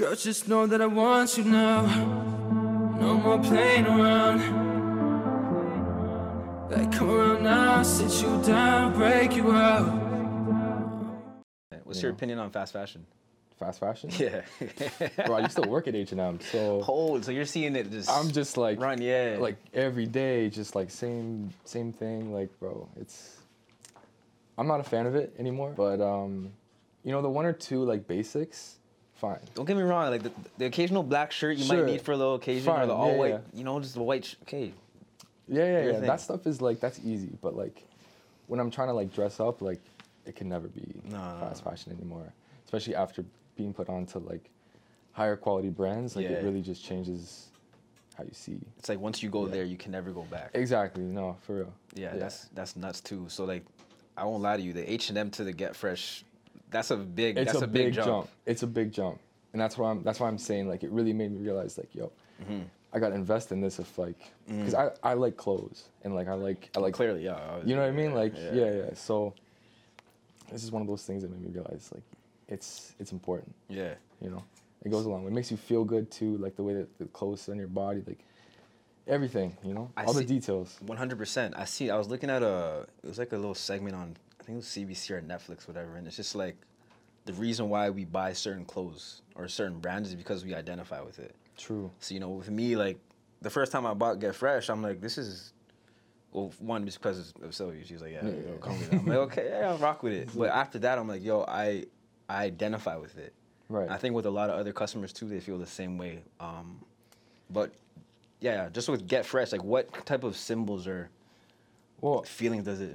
Girl, just know that I want you now. No more playing around. Like, come around now, sit you down, break you out. What's your opinion on fast fashion? Fast fashion? Yeah. Bro, I used to work at H&M, so... Oh, so you're seeing it just... I'm just like... Run, yeah. Like, every day, just like same thing. Like, bro, it's... I'm not a fan of it anymore, but, you know, the one or two, like, basics, fine. Don't get me wrong, like, the occasional black shirt you might need for a little occasion, fine. Or the all-white, you know, just the white... Okay. Yeah. Thing. That stuff is, like, that's easy, but, like, when I'm trying to, like, dress up, like... It can never be fast fashion anymore, especially after being put onto like higher quality brands. Like it really just changes how you see. It's like once you go there, you can never go back. Exactly. No, for real. Yeah, that's nuts too. So like, I won't lie to you. The H&M to the Get Fresh, that's a big jump. It's a big jump, and that's why I'm saying like it really made me realize like yo, I gotta invest in this if like because I like clothes and like I like clearly you know what I mean like so. This is one of those things that made me realize, like, it's important. Yeah. You know, it goes along. It makes you feel good, too, like, the way that the clothes on your body, like, everything, you know? All the details. 100%. I was looking at it was like a little segment on, I think it was CBC or Netflix, whatever, and it's just, like, the reason why we buy certain clothes or certain brands is because we identify with it. True. So, you know, with me, like, the first time I bought Get Fresh, I'm like, this is... Well, one, just because of Sylvia, she's like, yo, come with it. I'm like, okay, I'll rock with it. But after that, I'm like, yo, I identify with it. Right. And I think with a lot of other customers, too, they feel the same way. But, yeah, just with Get Fresh, like, what type of symbols or feelings does it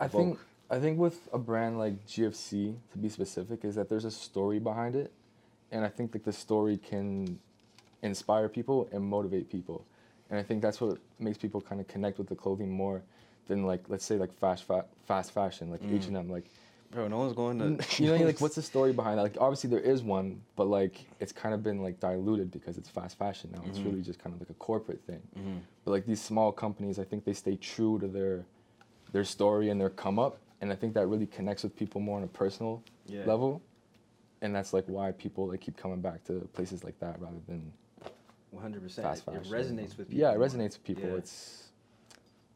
evoke? I think with a brand like GFC, to be specific, is that there's a story behind it. And I think that the story can inspire people and motivate people. And I think that's what makes people kind of connect with the clothing more than, like, let's say, like, fast fashion, like H&M. Like, bro, no one's going to... You know, like, what's the story behind that? Like, obviously there is one, but, like, it's kind of been, like, diluted because it's fast fashion now. It's really just kind of like a corporate thing. But, like, these small companies, I think they stay true to their story and their come-up. And I think that really connects with people more on a personal level. And that's, like, why people, like, keep coming back to places like that rather than... 100%. It resonates with people. Yeah, it resonates with people. Yeah. It's,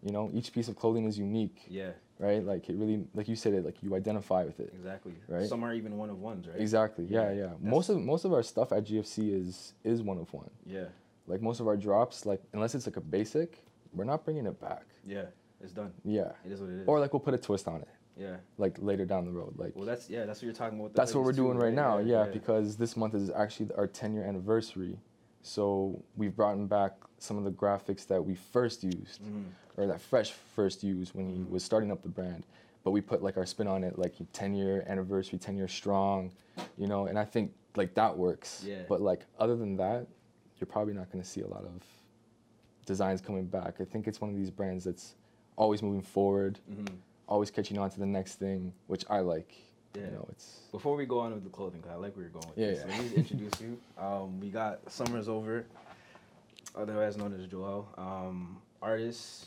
you know, each piece of clothing is unique. Yeah. Right? Like, it really, like you said, it like you identify with it. Exactly. Right? Some are even one of ones, right? Exactly. Yeah. Most of our stuff at GFC is one of one. Yeah. Like, most of our drops, like, unless it's like a basic, we're not bringing it back. Yeah. It's done. Yeah. It is what it is. Or, like, we'll put a twist on it. Yeah. Like, later down the road. Like. Well, that's what you're talking about. That's what we're doing right now. Yeah, because this month is actually our 10-year anniversary. So we've brought back some of the graphics that we first used, or that Fresh first used when he was starting up the brand. But we put, like, our spin on it, like, 10-year anniversary, 10-year strong, you know. And I think, like, that works. Yeah. But, like, other than that, you're probably not going to see a lot of designs coming back. I think it's one of these brands that's always moving forward, always catching on to the next thing, which I like. Yeah. You know, it's... Before we go on with the clothing, because I like where you're going with this. So let me introduce you. We got Summer's Over, otherwise known as Joel. Artist,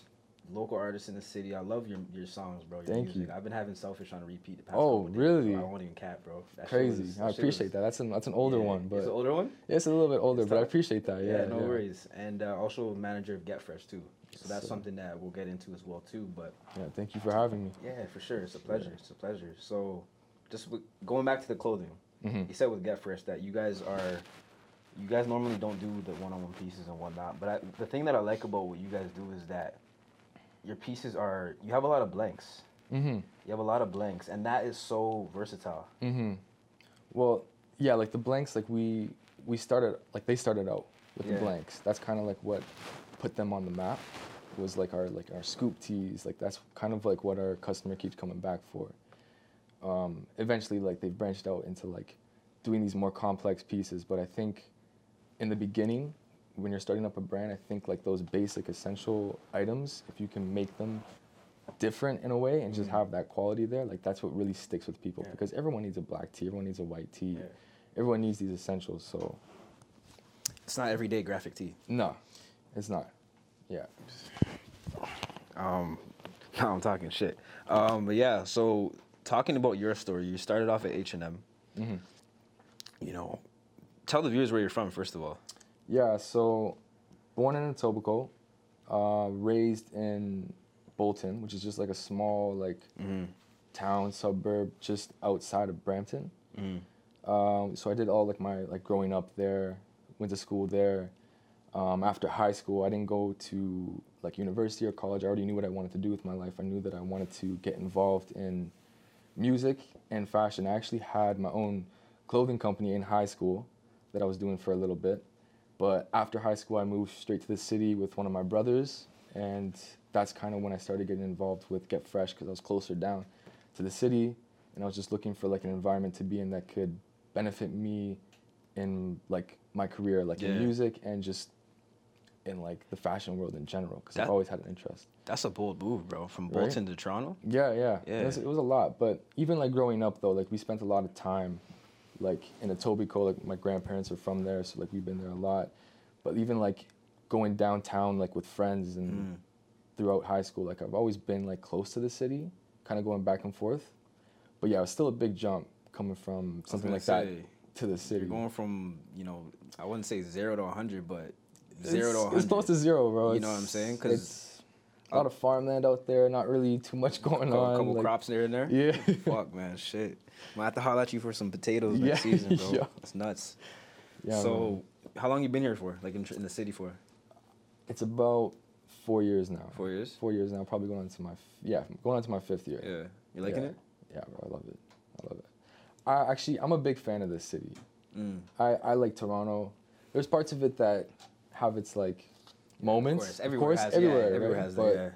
local artist in the city. I love your songs, bro. Thank you. I've been having Selfish on repeat the past couple really? Days, so I won't even cap, bro. That crazy. I appreciate that. That's an older one. But it's an older one? Yeah, it's a little bit older, but I appreciate that. Yeah, no worries. And also manager of Get Fresh, too. So that's something that we'll get into as well, too. But yeah, thank you for having me. Yeah, for sure. It's a pleasure. It's a pleasure. So... Just going back to the clothing, you said with Get Fresh that you guys normally don't do the one-on-one pieces and whatnot. But the thing that I like about what you guys do is that your pieces are, you have a lot of blanks. You have a lot of blanks, and that is so versatile. Well, yeah, like the blanks, like we started, like they started out with the blanks. That's kind of like what put them on the map. Was like our scoop tees. Like that's kind of like what our customer keeps coming back for. Eventually, like, they've branched out into, like, doing these more complex pieces. But I think in the beginning, when you're starting up a brand, I think, like, those basic essential items, if you can make them different in a way and just have that quality there, like, that's what really sticks with people. Yeah. Because everyone needs a black tee. Everyone needs a white tee. Yeah. Everyone needs these essentials, so. It's not everyday graphic tee. No, it's not. Yeah. Now I'm talking shit. But, yeah, so... Talking about your story, you started off at H&M. You know, Tell the viewers where you're from, first of all. Yeah, so born in Etobicoke, raised in Bolton, which is just like a small town, suburb, just outside of Brampton. So I did all my growing up there, went to school there. After high school, I didn't go to university or college. I already knew what I wanted to do with my life. I knew that I wanted to get involved in music and fashion. I actually had my own clothing company in high school that I was doing for a little bit. But after high school, I moved straight to the city with one of my brothers. And that's kind of when I started getting involved with Get Fresh, because I was closer down to the city. And I was just looking for an environment to be in that could benefit me in my career, in music and just in the fashion world in general, because I've always had an interest. That's a bold move, bro, from Bolton to Toronto. Yeah. It was a lot, but even growing up though, we spent a lot of time in Etobicoke. My grandparents are from there, so we've been there a lot. But even going downtown with friends and throughout high school, I've always been close to the city, kind of going back and forth. But yeah, it was still a big jump coming from something that to the city. You're going from I wouldn't say 0 to 100, but zero to 100. It's close to zero, bro. You know what I'm saying? Because a lot of farmland out there, not really too much going on. A couple crops there and there. Yeah. Fuck, man, shit. I'm gonna have to holler at you for some potatoes next season, bro. Yeah. It's nuts. Yeah. So, man, how long you been here for? In the city for? It's about 4 years now. 4 years. 4 years now. Probably going into my fifth year. Yeah. You liking it? Yeah, bro. I love it. I'm a big fan of this city. I like Toronto. There's parts of it that have its moments. Everywhere has that.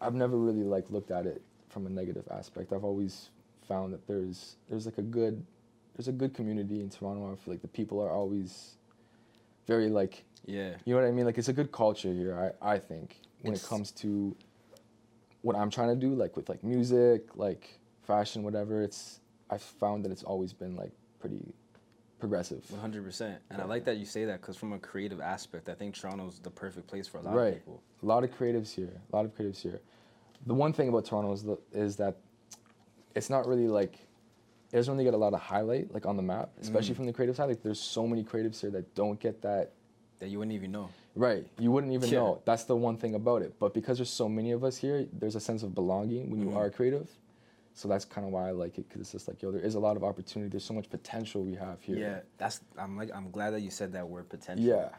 I've never really looked at it from a negative aspect. I've always found that there's a good community in Toronto. I feel the people are always very you know what I mean? It's a good culture here, I think, when it comes to what I'm trying to do, with music, fashion, whatever. I've found that it's always been pretty progressive. 100%. And yeah. I like that you say that, because from a creative aspect, I think Toronto's the perfect place for a lot of people. A lot of creatives here. The one thing about Toronto is that it's not really it doesn't really get a lot of highlight on the map, especially from the creative side. There's so many creatives here that don't get that you wouldn't even know. Right. You wouldn't even know. That's the one thing about it. But because there's so many of us here, there's a sense of belonging when you are creative. So that's kind of why I like it, because it's just there is a lot of opportunity. There's so much potential we have here. Yeah, I'm glad that you said that word, potential. Yeah.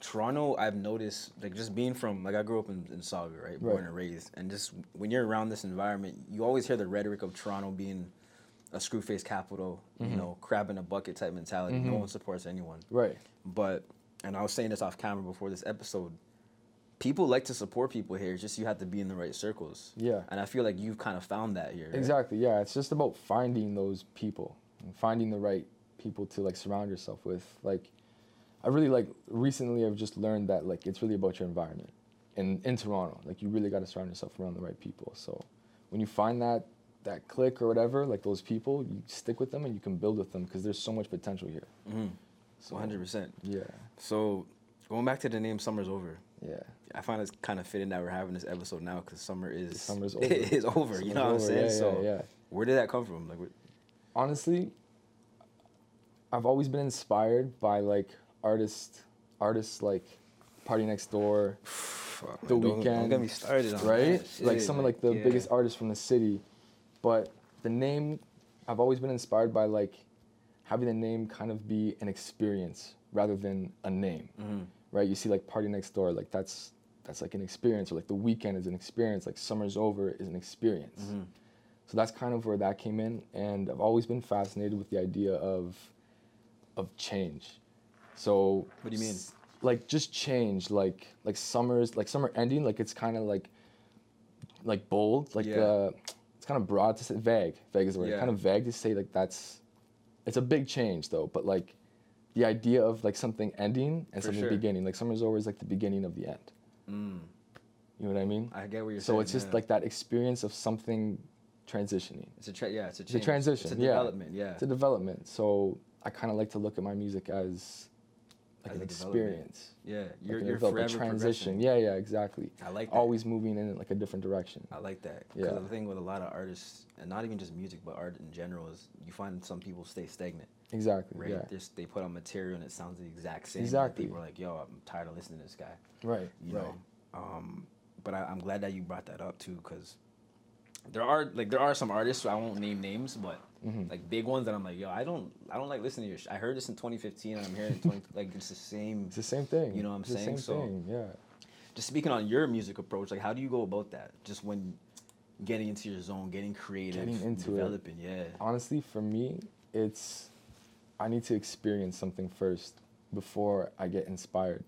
Toronto, I've noticed, just being from, I grew up in Sauve, right? Born and raised. And just when you're around this environment, you always hear the rhetoric of Toronto being a screw-faced capital, crab in a bucket type mentality. No one supports anyone. Right. But, and I was saying this off camera before this episode, people like to support people here. It's just you have to be in the right circles. Yeah. And I feel you've kind of found that here. Right? Exactly, yeah. It's just about finding those people and finding the right people to surround yourself with. I really recently I've just learned that it's really about your environment. In Toronto, you really got to surround yourself around the right people. So when you find that clique or whatever, those people, you stick with them and you can build with them, because there's so much potential here. So, 100%. Yeah. So going back to the name Summer's Over. Yeah. I find it's kind of fitting that we're having this episode now, because summer's over. It's over. Summer's, you know what I'm saying? Yeah. Where did that come from? Honestly, I've always been inspired by artists like Party Next Door, The Weeknd. Don't get me started on that shit. Some of the biggest artists from the city. But the name, I've always been inspired by having the name kind of be an experience rather than a name. Right, you see Party Next Door, that's an experience, or The Weeknd is an experience, Summer's Over is an experience. So that's kind of where that came in, and I've always been fascinated with the idea of change. So what do you mean? Just change, summer's summer ending, it's kind of bold, it's kind of broad to say, vague is the word. Kind of vague to say that's, it's a big change though, but the idea of something ending and for something beginning. Summer's Over is the beginning of the end. You know what I mean? I get what you're saying. So it's just that experience of something transitioning. It's a change. It's a transition. It's a development, It's a development. So I kind of like to look at my music as an experience. Yeah, you're forever transition. Yeah, exactly. I like that. Always moving in a different direction. I like that. Because the thing with a lot of artists, and not even just music, but art in general, is you find some people stay stagnant. Exactly. Right? Yeah. They put on material and it sounds the exact same. Exactly. People are like, yo, I'm tired of listening to this guy. Right. You know? But I'm glad that you brought that up too, because there are some artists, so I won't name names, but like big ones that I'm like, yo, I don't like listening to your shit. I heard this in 2015 and I'm hearing it like it's the same. It's the same thing. You know what I'm saying? The same thing. Yeah. Just speaking on your music approach, like how do you go about that? Just when getting into your zone, getting creative, developing. Yeah. Honestly, for me, it's I need to experience something first before I get inspired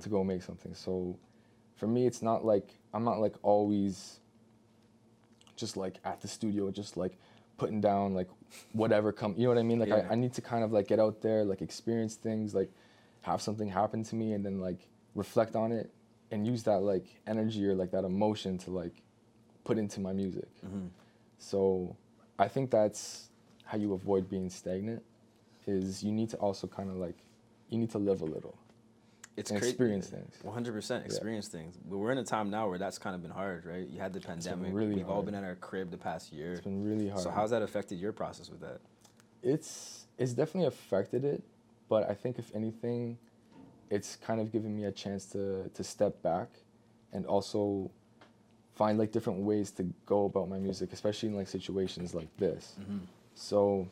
to go make something. So for me, it's not like I'm not like always just like at the studio, just like putting down like whatever comes, you know what I mean? Like I need to kind of like get out there, like experience things, like have something happen to me and then like reflect on it and use that like energy or like that emotion to like put into my music. So I think that's how you avoid being stagnant. Is you need to also kind of like, you need to live a little. It's crazy. Experience things. 100% experience things. But we're in a time now where that's kind of been hard, right? You had the pandemic. Really We've hard. All been at our crib the past year. It's been really hard. So how's that affected your process with that? It's definitely affected it, but I think if anything, it's kind of given me a chance to step back and also find like different ways to go about my music, especially in like situations like this. So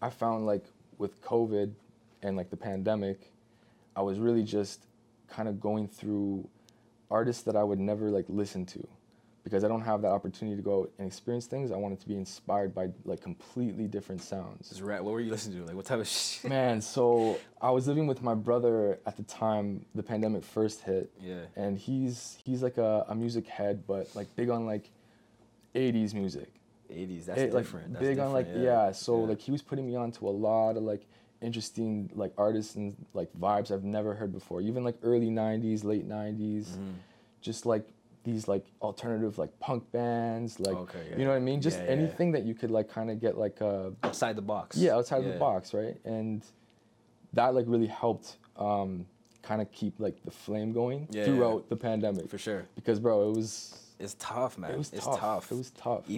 I found like with COVID and like the pandemic, I was really just kind of going through artists that I would never like listen to because I don't have that opportunity to go out and experience things. I wanted to be inspired by like completely different sounds. This rat, what were you listening to? Like what type of shit? Man, so I was living with my brother at the time the pandemic first hit. Yeah. And he's like a music head, but like big on like 80s music. 80s, that's different. Like, that's big different, on like like he was putting me on to a lot of like interesting like artists and like vibes I've never heard before, even like early 90s, late 90s, just like these like alternative like punk bands, like you know what I mean, just anything that you could like kind of get like outside the box. Yeah, outside of the box, right? And that like really helped kind of keep like the flame going throughout the pandemic. For sure. Because bro, it's tough, man. It was tough. It was tough.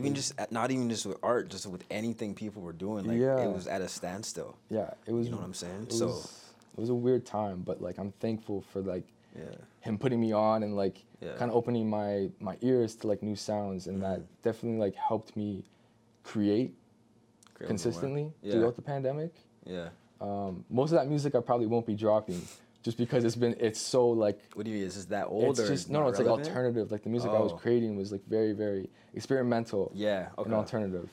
Not even just with art, just with anything people were doing. Like it was at a standstill. Yeah, it was. You know what I'm saying? It was a weird time, but like I'm thankful for like him putting me on and like kind of opening my ears to like new sounds, and that definitely like helped me create consistently throughout the pandemic. Yeah. Most of that music I probably won't be dropping. Just because it's so like. What do you mean? Is this that old? It's just no. It's relevant? Like alternative. Like the music I was creating was like very, very experimental. Yeah. Okay. And alternative,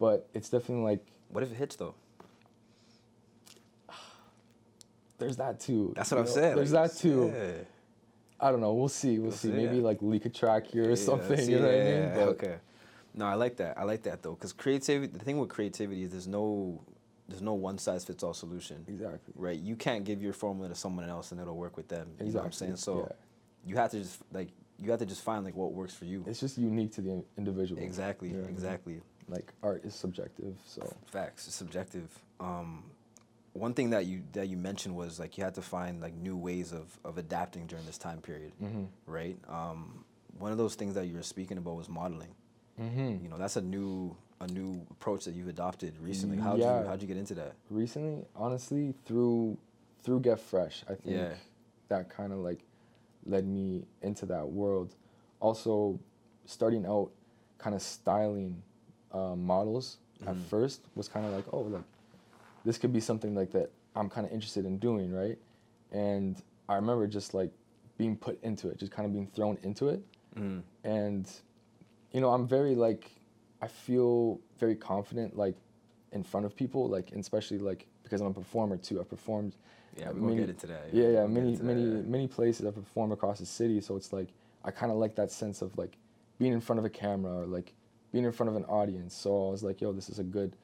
but it's definitely like. What if it hits though? There's that too. That's what I'm saying. There's that too. Yeah. I don't know. We'll see. Maybe like leak a track here or something. You know what I mean? But okay. No, I like that. I like that though, because creativity. The thing with creativity is there's no one-size-fits-all solution. Exactly. Right? You can't give your formula to someone else and it'll work with them. Exactly. You know what I'm saying? So you have to just find like what works for you. It's just unique to the individual. Exactly. You know what I mean? Exactly. Like art is subjective, so facts, it's subjective. One thing that you mentioned was like you had to find like new ways of adapting during this time period. Right? One of those things that you were speaking about was modeling. You know, that's a new approach that you've adopted recently. How'd you get into that? Recently, honestly, through Get Fresh, I think that kind of like led me into that world. Also, starting out kind of styling models at first was kind of like, oh, like this could be something like that I'm kind of interested in doing, right? And I remember just like being put into it, just kind of being thrown into it. And, you know, I'm very like, I feel very confident, like, in front of people, like, especially, like, because I'm a performer, too. I've performed... Yeah, we won't get into that. Many places. I've performed across the city, so it's, like, I kind of like that sense of, like, being in front of a camera or, like, being in front of an audience. So I was like, yo, this is a good,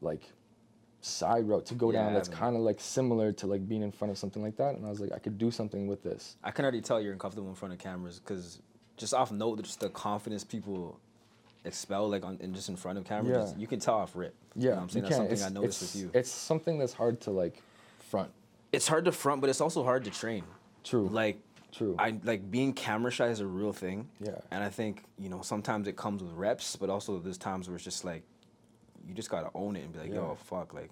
like, side route to go down that's kind of, like, similar to, like, being in front of something like that. And I was like, I could do something with this. I can already tell you're uncomfortable in front of cameras because just off note, just the confidence people... expel like on and just in front of cameras. You can tell off rip. You know what I'm saying? That's something I noticed with you. It's something that's hard to like front. It's hard to front, but it's also hard to train. True. Like true. I like being camera shy is a real thing. Yeah. And I think, you know, sometimes it comes with reps, but also there's times where it's just like you just gotta own it and be like, yo, fuck, like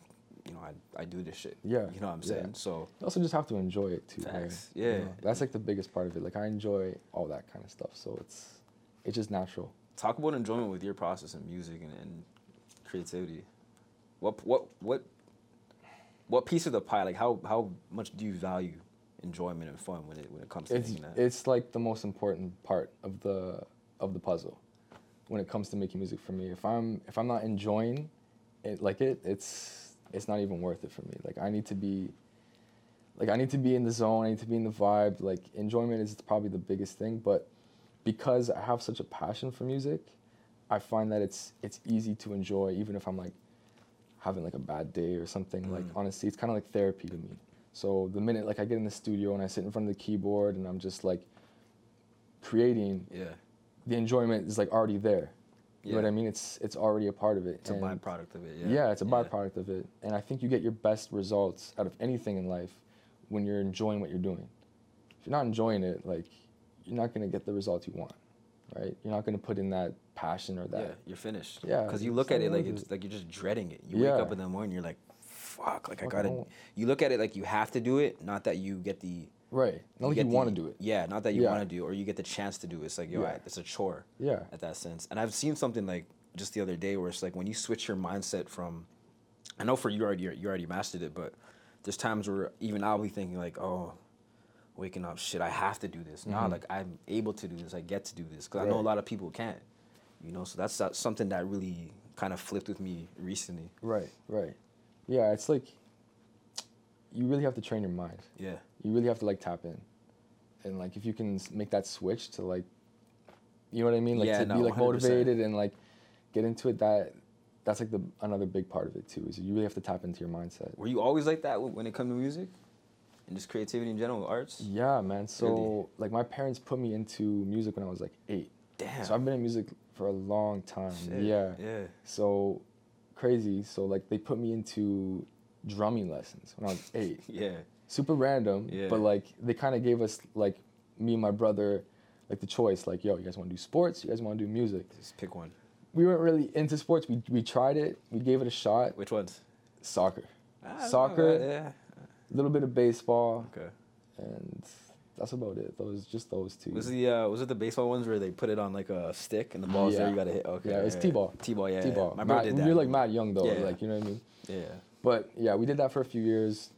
you know, I do this shit. Yeah. You know what I'm saying? Yeah. So you also just have to enjoy it too. Facts. Right? Yeah. You know, that's like the biggest part of it. Like I enjoy all that kind of stuff. So it's just natural. Talk about enjoyment with your process in music and creativity. What piece of the pie, like how much do you value enjoyment and fun when it comes to making that? It's like the most important part of the puzzle when it comes to making music for me. If I'm not enjoying it, like it's not even worth it for me. Like I need to be in the zone, I need to be in the vibe. Like enjoyment is probably the biggest thing, but because I have such a passion for music, I find that it's easy to enjoy even if I'm like having like a bad day or something. Mm. Like honestly, it's kind of like therapy to me. So the minute like I get in the studio and I sit in front of the keyboard and I'm just like creating, yeah, the enjoyment is like already there. You know what I mean? It's already a part of it. It's a byproduct of it. Yeah. Yeah, it's a byproduct of it. And I think you get your best results out of anything in life when you're enjoying what you're doing. If you're not enjoying it, like you're not gonna get the results you want, right? You're not gonna put in that passion or that. Yeah, you're finished. Yeah. Because you look at it like it's like you're just dreading it. You wake up in the morning, you're like, fuck, like I gotta. You look at it like you have to do it, not that you get the. Right. Not like you want to do it. Yeah, not that you want to do, or you get the chance to do it. It's like, yo, it's a chore. Yeah. At that sense. And I've seen something like just the other day where it's like when you switch your mindset from, I know for you already mastered it, but there's times where even I'll be thinking like, oh, waking up, shit, I have to do this. Mm-hmm. Nah, like I'm able to do this. I get to do this. Because I know a lot of people can't, you know? So that's something that really kind of flipped with me recently. Right, right. Yeah, it's like you really have to train your mind. Yeah. You really have to like tap in, and like if you can make that switch to like, you know what I mean, like be like 100%. Motivated and like get into it. That's like another big part of it too. Is you really have to tap into your mindset. Were you always like that when it comes to music, and just creativity in general, arts? Yeah, man. So like my parents put me into music when I was like 8. Damn. So I've been in music for a long time. Shit. Yeah. Yeah. So crazy. So like they put me into drumming lessons when I was 8. Yeah. Super random, but like they kind of gave us like me and my brother like the choice, like, yo, you guys want to do sports? You guys want to do music? Just pick one. We weren't really into sports. We tried it. We gave it a shot. Which ones? Soccer. Yeah. A little bit of baseball. Okay. And that's about it. Those two. Was it the baseball ones where they put it on like a stick and the ball's there? You gotta hit. Okay. Yeah, it's T-ball. T-ball. Yeah. T-ball. My brother did that. You're like mad young though. Yeah. Like you know what I mean? Yeah. But yeah, we did that for a few years.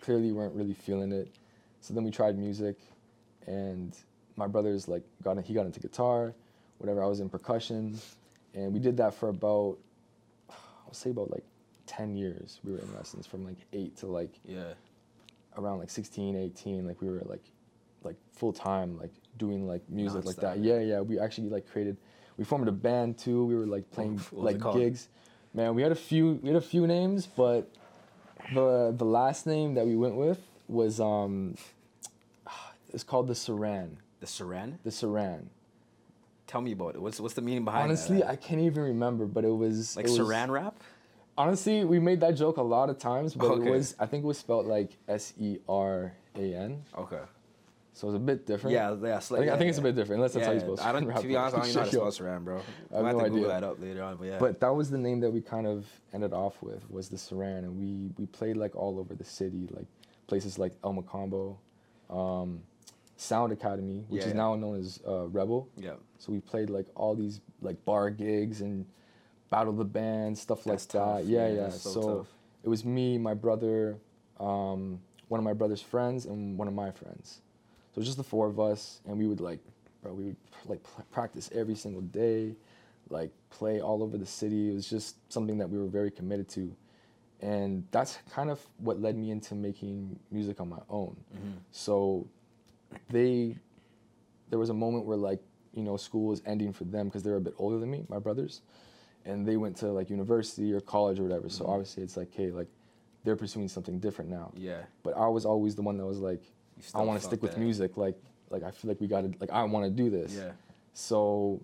Clearly weren't really feeling it, so then we tried music, and my brother's like got into guitar, whatever. I was in percussion, and we did that for about, I'll say about like 10 years. We were in lessons from like 8 to like around like 16, 18. Like we were like full time, like doing like music non-stop. Like that. Yeah, yeah. We actually like we formed a band too. We were like playing like gigs. Man, we had a few names, but. The last name that we went with was it's called The Saran. The Saran? The Saran. Tell me about it. What's the meaning behind honestly, that? Honestly, I can't even remember, but it was like Saran wrap? Honestly, we made that joke a lot of times, but I think it was spelled like SERAN. Okay. So it's a bit different. Yeah, slightly. I think it's a bit different. Unless that's how you spell Saran wrap. To be honest, I don't even know how to spell Saran, bro. We'll have to Google that up later on, but yeah. But that was the name that we kind of ended off with, was The Saran, and we played like all over the city, like places like El Macombo, Sound Academy, which is now known as Rebel. Yeah. So we played like all these like bar gigs and battle the band, stuff like that. Yeah. So it was me, my brother, one of my brother's friends, and one of my friends. So just the four of us, and we would practice every single day, like play all over the city. It was just something that we were very committed to, and that's kind of what led me into making music on my own. Mm-hmm. So there was a moment where like, you know, school was ending for them because they were a bit older than me, my brothers, and they went to like university or college or whatever. Mm-hmm. So obviously it's like, hey, like they're pursuing something different now. Yeah. But I was always the one that was like, I want to stick with music. Like I feel like we gotta. Like I want to do this. Yeah. So,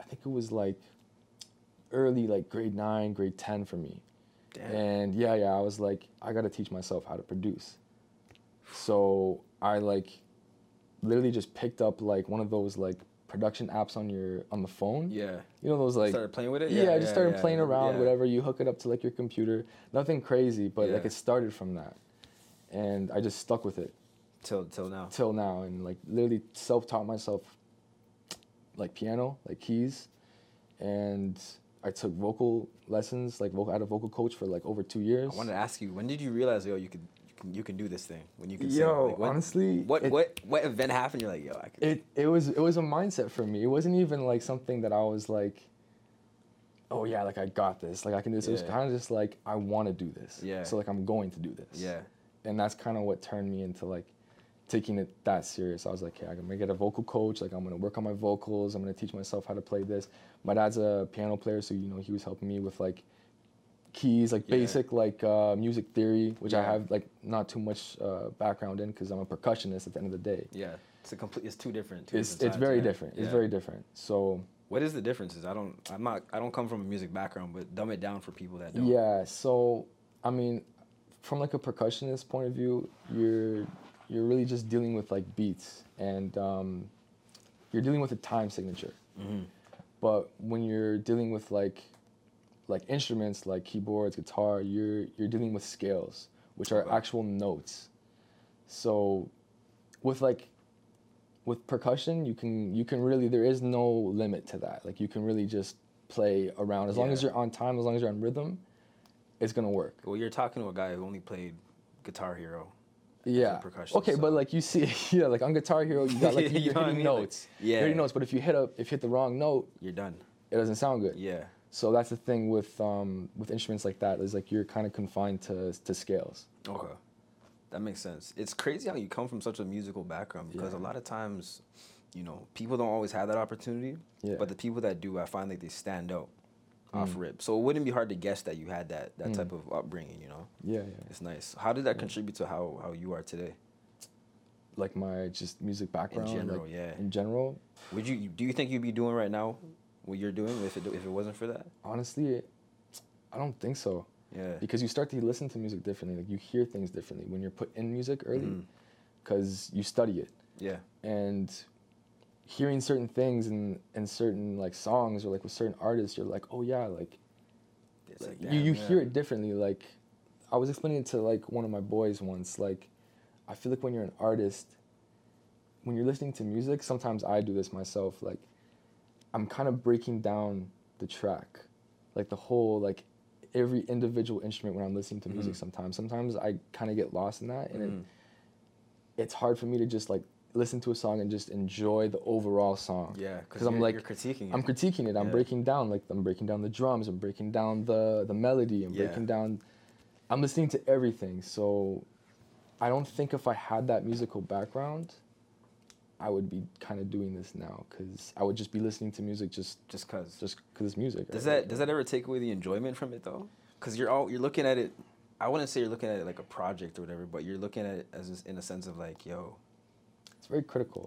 I think it was like early, like grade 9, grade 10 for me. Damn. And yeah, I was like, I gotta teach myself how to produce. So I like, literally just picked up like one of those like production apps on the phone. Yeah. You know those like. Started playing with it. Yeah, I just started playing around. Yeah. Whatever, you hook it up to like your computer. Nothing crazy, but like it started from that, and I just stuck with it. Till now, and like literally self-taught myself. Like piano, like keys, and I took vocal lessons. I had a vocal coach for like over 2 years. I wanted to ask you, when did you realize, yo, you can do this thing? When you can sing? Like, honestly, what event happened? You're like, yo, I can. It was a mindset for me. It wasn't even like something that I was like, oh yeah, like I got this, like I can do this. Yeah. It was kind of just like I want to do this. Yeah. So like I'm going to do this. Yeah. And that's kind of what turned me into like taking it that serious. I was like, hey, I'm gonna get a vocal coach. Like I'm gonna work on my vocals. I'm gonna teach myself how to play this. My dad's a piano player, so you know he was helping me with like keys, like basic like music theory, which I have like not too much background in because I'm a percussionist at the end of the day. Yeah, it's a complete. It's two different. It's very different. Yeah. It's very different. So what is the differences? I don't come from a music background, but dumb it down for people that don't. Yeah. So I mean, from like a percussionist point of view, you're really just dealing with like beats and you're dealing with a time signature. Mm-hmm. But when you're dealing with like instruments, like keyboards, guitar, you're dealing with scales, which are actual notes. So with percussion, you can really, there is no limit to that. Like you can really just play around. As long as you're on time, as long as you're on rhythm, it's gonna work. Well, you're talking to a guy who only played Guitar Hero. Yeah. Okay, so. But like you see, like on Guitar Hero, you got like you're hitting notes. Like, you're hitting notes, but if you hit the wrong note, you're done. It doesn't sound good. Yeah. So that's the thing with instruments like that is like you're kind of confined to scales. Okay, that makes sense. It's crazy how you come from such a musical background because a lot of times, you know, people don't always have that opportunity. Yeah. But the people that do, I find like they stand out off rip. So it wouldn't be hard to guess that you had that type of upbringing, you know? Yeah, yeah. It's nice. How did that contribute to how you are today? Like my just music background? In general, In general? Do you think you'd be doing right now what you're doing if it wasn't for that? Honestly, I don't think so. Yeah. Because you start to listen to music differently. Like you hear things differently when you're put in music early because you study it. Yeah. And hearing certain things and certain like songs or like with certain artists, you're like, oh yeah, like damn, you hear it differently. Like I was explaining it to like one of my boys once, like I feel like when you're an artist, when you're listening to music, sometimes I do this myself, like I'm kind of breaking down the track, like the whole, like every individual instrument when I'm listening to music. Sometimes I kind of get lost in that, and it's hard for me to just like listen to a song and just enjoy the overall song. Yeah, because I'm like, I'm critiquing it. I'm breaking down, like I'm breaking down the drums. I'm breaking down the melody. I'm breaking down. I'm listening to everything. So, I don't think if I had that musical background, I would be kind of doing this now. Because I would just be listening to music just because it's music. Does that ever take away the enjoyment from it though? Because you're looking at it. I wouldn't say you're looking at it like a project or whatever, but you're looking at it as in a sense of like, yo. It's very critical.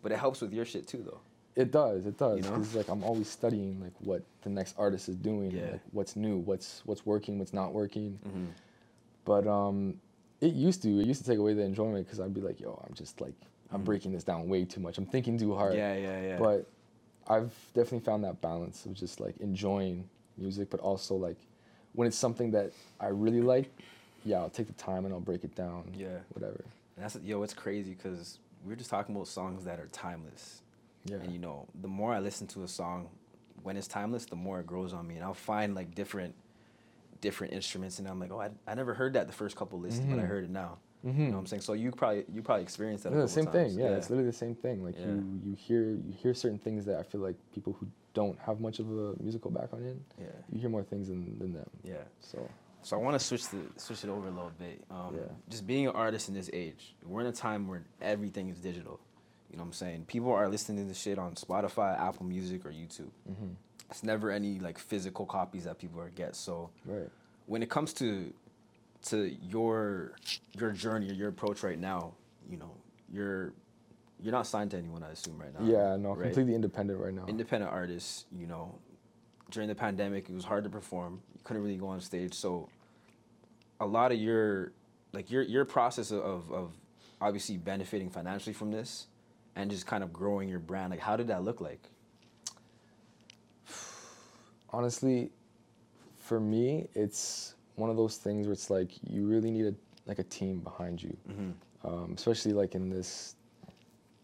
But it helps with your shit too, though. It does. You know? Cause like I'm always studying like what the next artist is doing, like what's new, what's working, what's not working. Mm-hmm. But it used to take away the enjoyment because I'd be like, yo, I'm just like I'm breaking this down way too much. I'm thinking too hard. Yeah. But I've definitely found that balance of just like enjoying music, but also like when it's something that I really like, I'll take the time and I'll break it down. Yeah. Whatever. And it's crazy because we're just talking about songs that are timeless. Yeah. And, you know, the more I listen to a song when it's timeless, the more it grows on me. And I'll find, like, different instruments. And I'm like, oh, I never heard that the first couple listens, but I heard it now. Mm-hmm. You know what I'm saying? So you probably experienced that a couple times. Same thing. Yeah, it's literally the same thing. Like, you hear certain things that I feel like people who don't have much of a musical background in, you hear more things than them. Yeah. So I want to switch it over a little bit. Just being an artist in this age, we're in a time where everything is digital. You know what I'm saying? People are listening to this shit on Spotify, Apple Music, or YouTube. Mm-hmm. It's never any like physical copies that people are get. So when it comes to your journey or your approach right now, you know, you're not signed to anyone, I assume, right now. Yeah, no, right? Completely independent right now. Independent artists, you know. During the pandemic, it was hard to perform. You couldn't really go on stage. So a lot of your process of obviously benefiting financially from this and just kind of growing your brand? Like, how did that look like? Honestly, for me, it's one of those things where it's like you really need a team behind you, mm-hmm. Especially like in this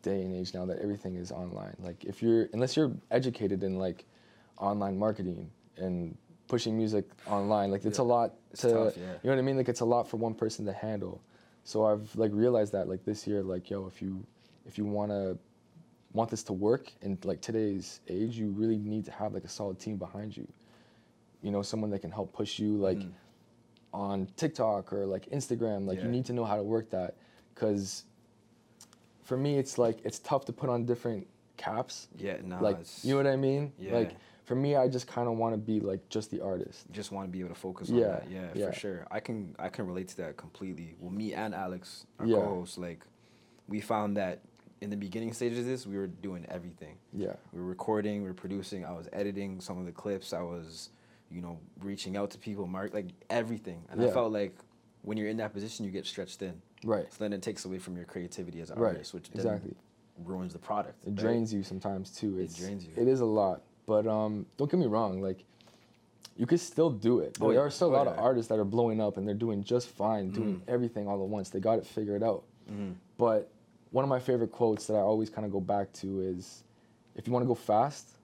day and age now that everything is online. Like if unless you're educated in like online marketing and pushing music online, like it's a lot to, tough, yeah. You know what I mean? Like it's a lot for one person to handle. So I've like realized that like this year, like yo, if you want this to work in like today's age, you really need to have like a solid team behind you. You know, someone that can help push you like on TikTok or like Instagram. Like you need to know how to work that, because for me it's like it's tough to put on different caps. Yeah, no. Like you know what I mean? Yeah. Like for me, I just kind of want to be like just the artist. Just want to be able to focus on that. Yeah, yeah, for sure. I can relate to that completely. Well, me and Alex, our co-host, like we found that in the beginning stages of this, we were doing everything. Yeah. We were recording, we were producing, I was editing some of the clips, I was, you know, reaching out to people, like everything. And I felt like when you're in that position, you get stretched thin. Right. So then it takes away from your creativity as an artist, which then ruins the product. It drains you sometimes too. It drains you. It is a lot. But don't get me wrong, like you could still do it. There are still a lot of artists that are blowing up and they're doing just fine, doing everything all at once. They got it figured out. Mm. But one of my favorite quotes that I always kind of go back to is, if you want to go fast,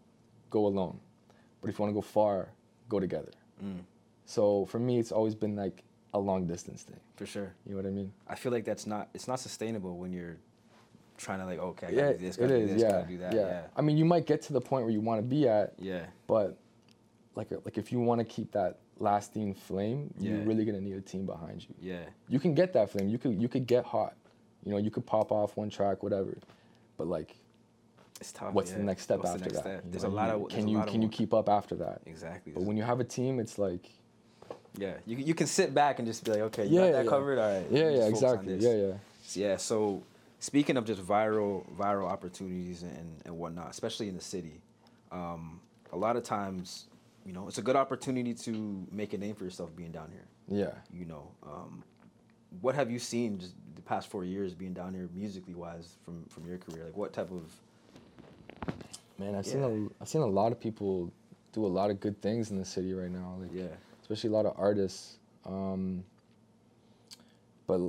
go alone. But if you want to go far, go together. Mm. So for me, it's always been like a long distance thing. For sure. You know what I mean? I feel like it's not sustainable when you're trying to like, okay, I gotta do this, gotta do this, gotta do that. Yeah. I mean, you might get to the point where you want to be at. Yeah. But like if you want to keep that lasting flame, you're really gonna need a team behind you. Yeah. You can get that flame. You could get hot. You know, you could pop off one track, whatever, but like, it's tough. What's the next step after that? There's a lot of can you keep up after that? Exactly. But when you have a team, it's like, you can sit back and just be like, okay, you got that covered, all right. Yeah, exactly. Yeah. So speaking of just viral opportunities and whatnot, especially in the city, a lot of times, you know, it's a good opportunity to make a name for yourself being down here. Yeah. You know, what have you seen just the past 4 years being down here musically wise from your career? Like what type of I've seen a lot of people do a lot of good things in the city right now. Like especially a lot of artists. But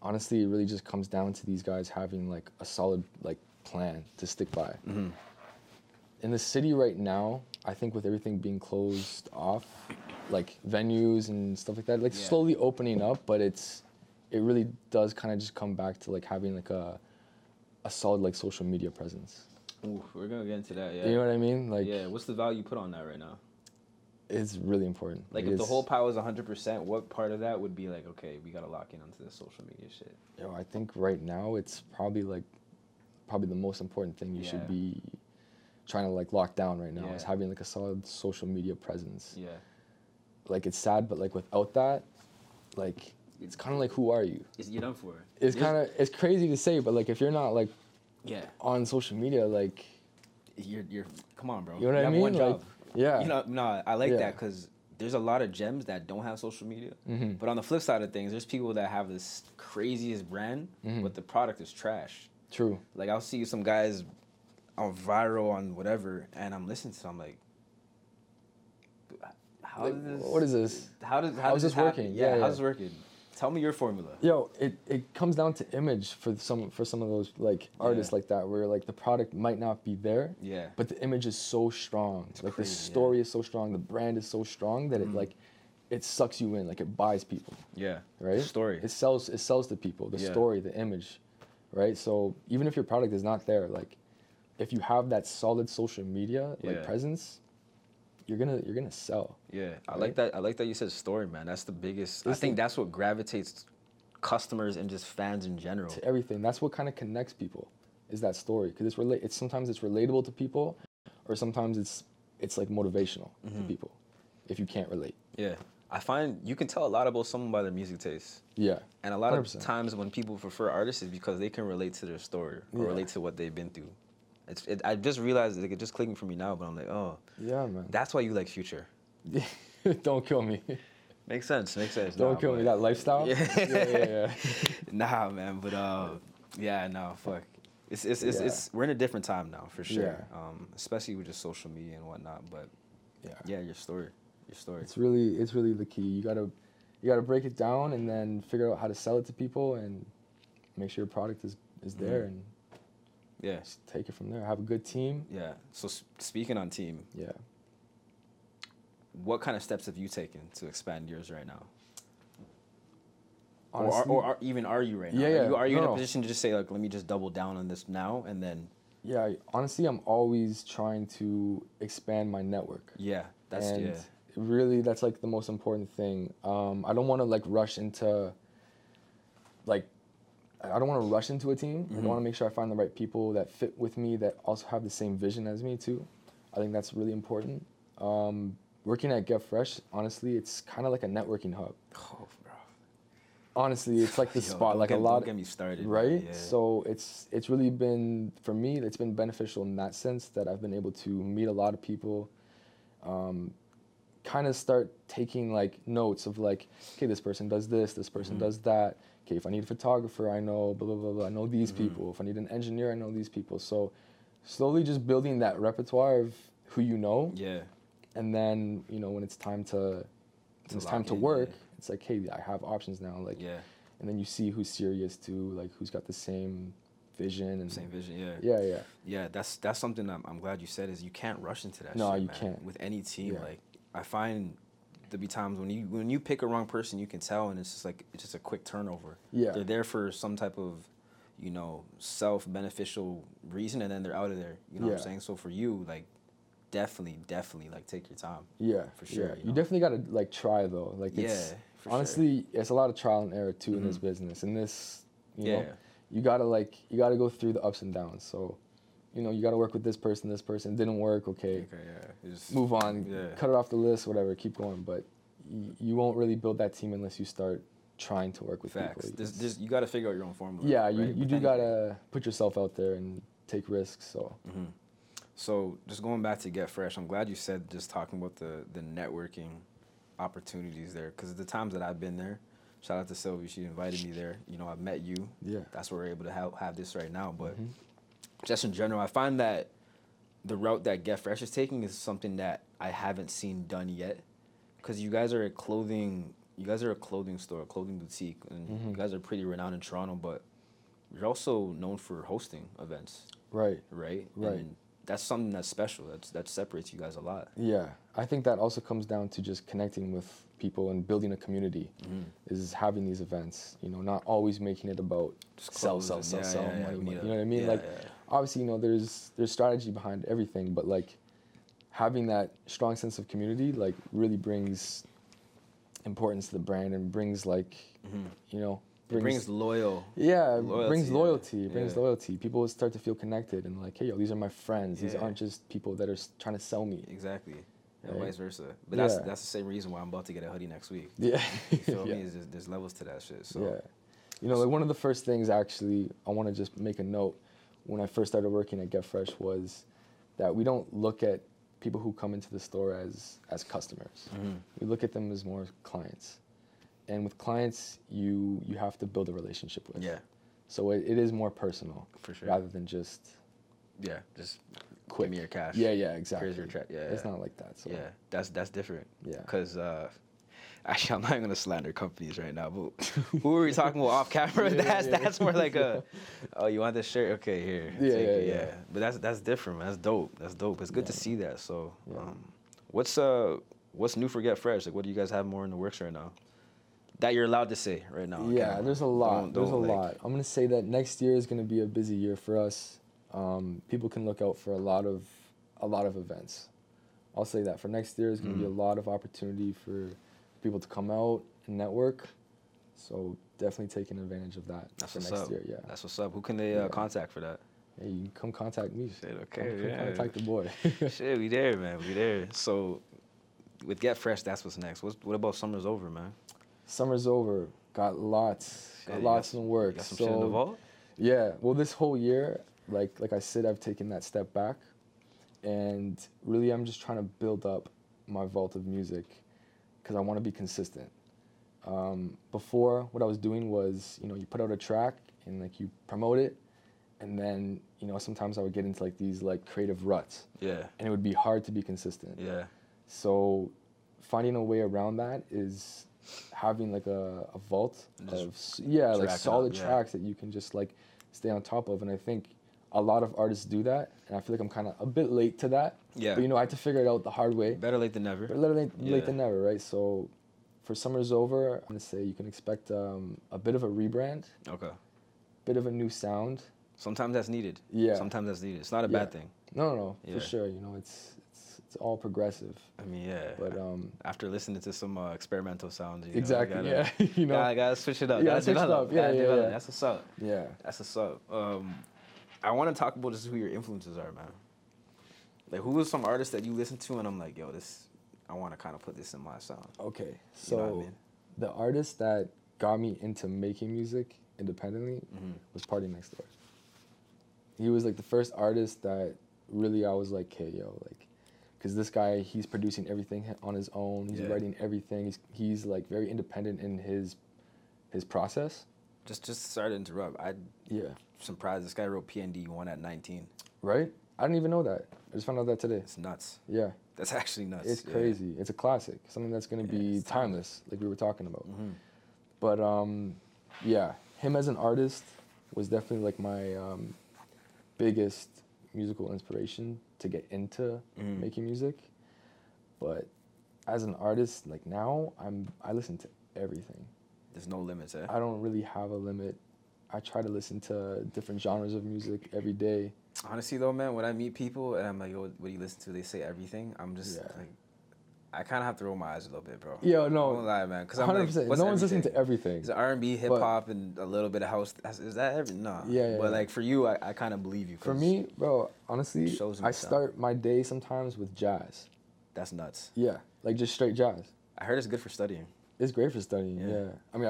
honestly, it really just comes down to these guys having like a solid like plan to stick by. Mm-hmm. In the city right now, I think with everything being closed off, like venues and stuff like that, like slowly opening up, but it really does kind of just come back to like having like a solid like social media presence. Ooh, we're gonna get into that. Yeah. You know what I mean? Like what's the value you put on that right now? It's really important. Like if the whole pie was 100%, what part of that would be like, okay, we gotta lock in onto this social media shit? Yo, I think right now it's probably the most important thing you should be trying to like lock down right now is having like a solid social media presence. Yeah. Like it's sad, but like without that, like it's kind of like, who are you? You're done for. It's kind of it's crazy to say, but like if you're not like on social media, like you're come on, bro. You know what I mean? One job. Like, you know, no, I like that, because there's a lot of gems that don't have social media. Mm-hmm. But on the flip side of things, there's people that have this craziest brand, but the product is trash. True. Like I'll see some guys on viral on whatever, and I'm listening to them, I'm like, what is this? How is this working? How's this working? Tell me your formula. Yo, it comes down to image for some of those like artists like that, where like the product might not be there, but the image is so strong. It's like crazy, the story is so strong, the brand is so strong that it like it sucks you in, like it buys people. Yeah. Right? The story. It sells to people, the story, the image. Right? So even if your product is not there, like if you have that solid social media like presence, you're gonna sell. Yeah, right? I like that you said story, man. That's the biggest. I think that's what gravitates customers and just fans in general to everything. That's what kind of connects people, is that story, because it's sometimes it's relatable to people, or sometimes it's like motivational to people if you can't relate. Yeah, I find you can tell a lot about someone by their music taste. Yeah, and a lot 100%. Of times when people prefer artists is because they can relate to their story or relate to what they've been through. I just realized, like, it's just clicking for me now, but I'm like, oh. Yeah, man. That's why you like Future. Don't kill me. Makes sense. Don't kill me. That lifestyle? Yeah. Nah, man. But, yeah, no, fuck. It's we're in a different time now for sure. Yeah. Especially with just social media and whatnot. But yeah, your story. It's really the key. You gotta break it down and then figure out how to sell it to people and make sure your product is there and just take it from there. Have a good team. Yeah. So speaking on team. Yeah. What kind of steps have you taken to expand yours right now? Honestly, or are you right now? Yeah. Are you in a position to just say, like, let me just double down on this now and then? Yeah, honestly, I'm always trying to expand my network. Yeah, really, that's, like, the most important thing. I don't want to, like, rush into a team. Mm-hmm. I want to make sure I find the right people that fit with me that also have the same vision as me, too. I think that's really important. Working at Get Fresh, honestly, it's kind of like a networking hub. Oh, bro. Honestly, it's like the spot. Like a lot. Don't get me started. Right? Yeah. So it's really been, for me, it's been beneficial in that sense that I've been able to meet a lot of people, kind of start taking, like, notes of, like, okay, this person does this person does that. Okay, if I need a photographer, I know, blah, blah, blah, blah. I know these people. If I need an engineer, I know these people. So slowly just building that repertoire of who you know. Yeah. And then, you know, when it's time to work, it's like, hey, I have options now. Like, yeah. And then you see who's serious too, like who's got the same vision and Yeah. Yeah, that's something I'm glad you said is you can't rush into that. No, you can't. With any team, like I find there be times when you pick a wrong person, you can tell, and it's just a quick turnover. Yeah, they're there for some type of, you know, self-beneficial reason, and then they're out of there. You know what I'm saying? So for you, like. Definitely, like, take your time. Yeah, for sure. Yeah. You know? You definitely gotta, like, try though. Like, it's honestly a lot of trial and error too in this business. In this, you know, you gotta go through the ups and downs. So, you know, you gotta work with this person. Didn't work. Okay. Yeah. Just move on. Yeah. Cut it off the list. Whatever. Keep going. But you won't really build that team unless you start trying to work with people. There's, you gotta figure out your own formula. Yeah, right? you gotta put yourself out there and take risks. So. Mm-hmm. So just going back to Get Fresh, I'm glad you said just talking about the networking opportunities there, because the times that I've been there, shout out to Sylvia, she invited me there. You know, I've met you. Yeah. That's where we're able to have this right now. But just in general, I find that the route that Get Fresh is taking is something that I haven't seen done yet, because you guys are a clothing boutique, and you guys are pretty renowned in Toronto, but you're also known for hosting events. Right. And that's something that's special. That separates you guys a lot. Yeah, I think that also comes down to just connecting with people and building a community. Is having these events, you know, not always making it about just sell. Money. You know what I mean? Yeah, like, obviously, you know, there's strategy behind everything, but like having that strong sense of community, like, really brings importance to the brand and brings like, you know, brings loyalty. People start to feel connected and like, hey, yo, these are my friends. Yeah. These aren't just people that are trying to sell me. Exactly. Right? And vice versa. But that's the same reason why I'm about to get a hoodie next week. Yeah. You feel me? There's levels to that shit. So. Yeah. You know, like, one of the first things, actually, I want to just make a note, when I first started working at Get Fresh, was that we don't look at people who come into the store as customers. We look at them as more clients. And with clients, you have to build a relationship with. Yeah. So it is more personal. For sure. Rather than just. Yeah. Just quick. Give me your cash. Yeah. Exactly. Here's your check. Yeah. It's not like that. So. Yeah. That's different. Yeah. Because actually, I'm not even gonna slander companies right now. But who were we talking about off camera? That's more like a. Oh, you want this shirt? Okay, here. Yeah. But that's different, man. That's dope. It's good to see that. So, what's new for Get Fresh? Like, what do you guys have more in the works right now? That you're allowed to say right now. Yeah, okay. There's a lot. There's a lot. I'm going to say that next year is going to be a busy year for us. People can look out for a lot of events. I'll say that for next year is going to be a lot of opportunity for people to come out and network. So definitely taking advantage of that. That's what's up for next year. That's what's up. Who can they contact for that? Hey, you can come contact me. Shit, okay. Come contact the boy. Shit, we there, man. We there. So with Get Fresh, that's what's next. What about Summer's Over, man? Summer's over. Got lots in the works. Got some shit in the vault? Yeah. Well, this whole year, like I said, I've taken that step back, and really, I'm just trying to build up my vault of music, because I want to be consistent. Before, what I was doing was, you know, you put out a track and like you promote it, And then, you know, sometimes I would get into like these like creative ruts. Yeah. And it would be hard to be consistent. Yeah. So finding a way around that is having like a vault of like solid tracks that you can just like stay on top of. And I think a lot of artists do that, and I feel like I'm kind of a bit late to that. Yeah. But you know, I had to figure it out the hard way. Better late than never. Better late than never, right? So for Summer's Over, I'm gonna say you can expect a bit of a rebrand. Okay. Bit of a new sound. Sometimes that's needed. Yeah. Sometimes that's needed. It's not a bad thing. No, for sure. You know, it's all progressive. I mean, yeah. But after listening to some experimental sounds, you know, you gotta, you know, gotta switch it up. Yeah, switch it up. Yeah. That's what's up. Yeah. That's what's up. I want to talk about just who your influences are, man. Like, who was some artist that you listen to and I'm like, yo, this, I want to kind of put this in my sound. Okay, so you know what I mean? The artist that got me into making music independently was Party Next Door. He was like the first artist that really I was like, hey, yo, like, because this guy, he's producing everything on his own. He's writing everything. He's like very independent in his process. Just sorry to interrupt. I'm surprised this guy wrote PND1 at 19. Right? I didn't even know that. I just found out that today. It's nuts. Yeah. That's actually nuts. It's crazy. It's a classic. Something that's going to be timeless, like we were talking about. Mm-hmm. But, him as an artist was definitely like my biggest musical inspiration to get into making music. But as an artist, like now, I listen to everything. There's no limits, eh? I don't really have a limit. I try to listen to different genres of music every day. Honestly, though, man, when I meet people and I'm like, yo, what do you listen to? They say everything. I'm just like, I kind of have to roll my eyes a little bit, bro. Yeah, no. I won't lie, man. 'Cause I'm 100%. Like, no one's listening to everything. It's R&B, hip-hop, and a little bit of house. Is that everything? Nah. Yeah, but, like, for you, I kind of believe you. For me, bro, honestly, I start my day sometimes with jazz. That's nuts. Yeah, like just straight jazz. I heard it's good for studying. It's great for studying, yeah. I mean,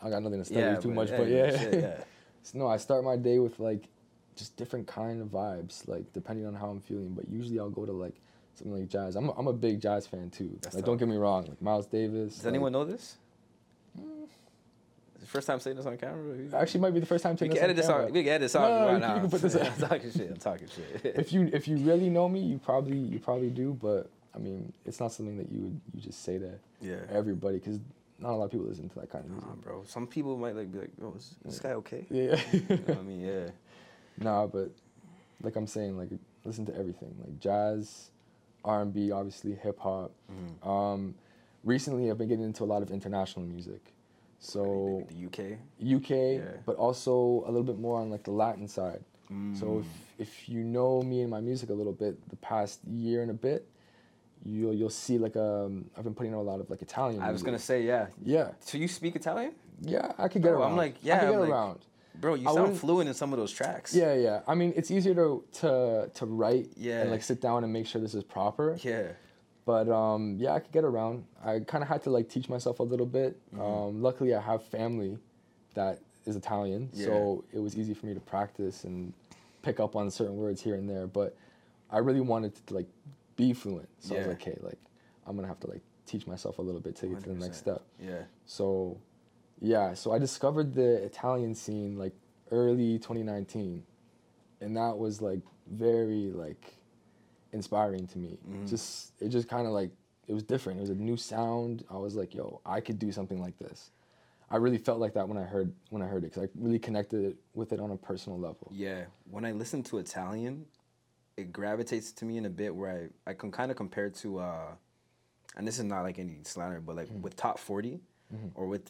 I got nothing to study too much. So, no, I start my day with, like, just different kind of vibes, like, depending on how I'm feeling. But usually I'll go to, like, something like jazz. I'm a big jazz fan, too. That's like, tough. Don't get me wrong. Like, Miles Davis. Does anyone know this? It's the first time saying this on camera? Actually, might be the first time saying this on camera. We can edit this out right now. You can put this out. I'm talking shit. If you really know me, you probably do, but... I mean, it's not something that you just say to everybody, because not a lot of people listen to that kind of music. Nah, bro. Some people might like be like, oh, is this guy okay? Yeah. You know what I mean? Yeah. Nah, but like I'm saying, like, listen to everything. Like jazz, R&B, obviously, hip-hop. Mm-hmm. Recently, I've been getting into a lot of international music. So... the UK? UK, but also a little bit more on, like, the Latin side. Mm. So if you know me and my music a little bit, the past year and a bit, you'll see, like, I've been putting out a lot of, like, Italian music. I was going to say, yeah. So you speak Italian? Yeah, I could get around. I'm like, yeah. I could get around. Bro, you sound fluent in some of those tracks. Yeah. I mean, it's easier to write and, like, sit down and make sure this is proper. Yeah. But, I could get around. I kind of had to, like, teach myself a little bit. Mm-hmm. Luckily, I have family that is Italian, so it was easy for me to practice and pick up on certain words here and there. But I really wanted to, like... be fluent. So I was like, hey, like, I'm going to have to, like, teach myself a little bit to get 100%. To the next step. Yeah. So I discovered the Italian scene, like, early 2019. And that was, like, very, like, inspiring to me. Mm-hmm. It just kind of, like, it was different. It was a new sound. I was like, yo, I could do something like this. I really felt like that when I heard it, because I really connected with it on a personal level. Yeah. When I listened to Italian... it gravitates to me in a bit where I can kind of compare to, and this is not like any slander, but like with Top 40 or with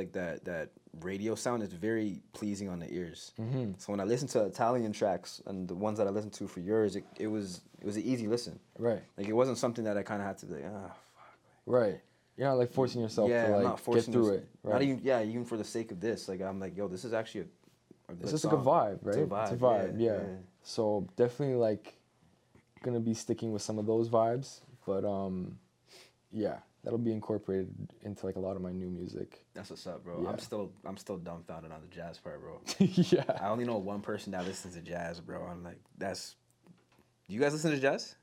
like that radio sound, it's very pleasing on the ears. Mm-hmm. So when I listen to Italian tracks and the ones that I listened to for yours, it was an easy listen. Right. Like it wasn't something that I kind of had to be like, ah, fuck. Right. You're not like forcing yourself to like get through it. Right? Not even, even for the sake of this. Like I'm like, yo, this is actually it's just like a vibe, right? It's a vibe. Yeah. So definitely like gonna be sticking with some of those vibes, but that'll be incorporated into like a lot of my new music. That's what's up, bro. Yeah. I'm still dumbfounded on the jazz part, bro. Yeah. I only know one person that listens to jazz, bro. I'm like, do you guys listen to jazz?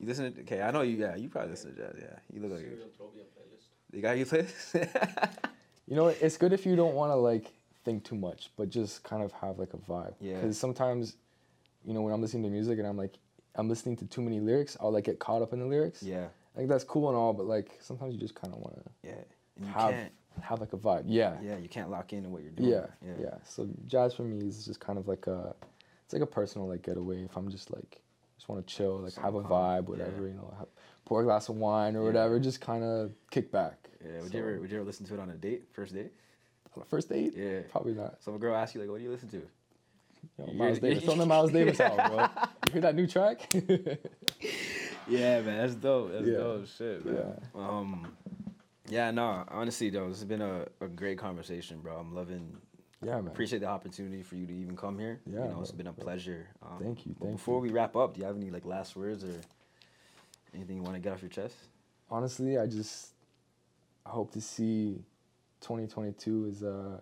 You listen to I know you. Yeah, you probably listen to jazz. Yeah, you look like you got your playlist. You know, it's good if you don't want to like think too much, but just kind of have like a vibe. Yeah. Because sometimes, you know, when I'm listening to music and I'm like, I'm listening to too many lyrics, I'll like get caught up in the lyrics. Yeah. Like that's cool and all, but like sometimes you just kind of want to. Yeah. And you have like a vibe. Yeah. Yeah. You can't lock into what you're doing. Yeah. Yeah. Yeah. So jazz for me is just kind of like a, it's like a personal like getaway. If I'm just like, just want to chill, like have a vibe, whatever, you know, pour a glass of wine or whatever, just kind of kick back. Yeah. Would you ever listen to it on a date? First date? On a first date? Yeah. Probably not. So if a girl asks you like, what do you listen to? Yo, Miles Davis. Throw the Miles Davis out, bro. You hear that new track? Yeah, man, that's dope. That's dope shit, man. Yeah. Honestly though, this has been a great conversation, bro. I'm loving. Yeah, man. Appreciate the opportunity for you to even come here. Yeah, you know, it's been a pleasure. Thank you. Before we wrap up, do you have any like last words or anything you want to get off your chest? Honestly, I hope to see 2022 is a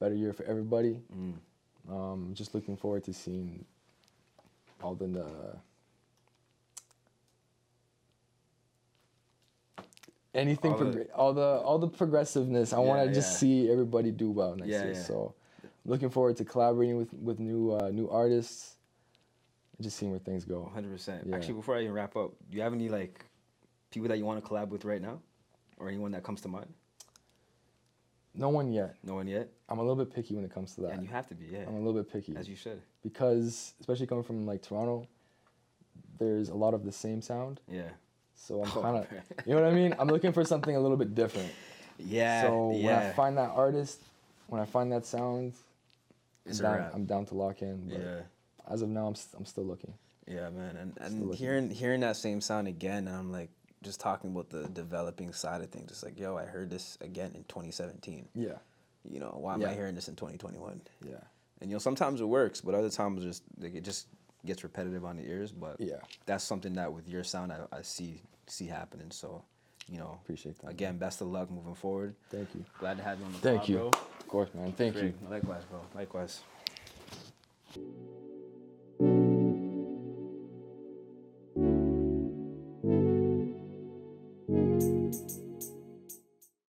better year for everybody. Mm. Just looking forward to seeing all the progressiveness. I want to just see everybody do well next year. Yeah. So, looking forward to collaborating with new artists. Just seeing where things go. 100%. Yeah. Actually, before I even wrap up, do you have any like people that you want to collab with right now, or anyone that comes to mind? No one yet. I'm a little bit picky when it comes to that. Yeah, and you have to be, yeah. I'm a little bit picky. As you should. Because, especially coming from, like, Toronto, there's a lot of the same sound. Yeah. So I'm kind of, you know what I mean? I'm looking for something a little bit different. Yeah, so when I find that artist, when I find that sound, I'm down to lock in. But as of now, I'm still looking. Yeah, man. And hearing that same sound again, I'm like, just talking about the developing side of things. It's like, yo, I heard this again in 2017. Yeah. You know, why am I hearing this in 2021? Yeah. And, you know, sometimes it works, but other times just like, it just gets repetitive on the ears. But that's something that with your sound I see happening. So, you know. Appreciate that. Again, best of luck moving forward. Thank you. Glad to have you on the pod, bro. Thank you. Of course, man. Thank you. Likewise, bro. Likewise.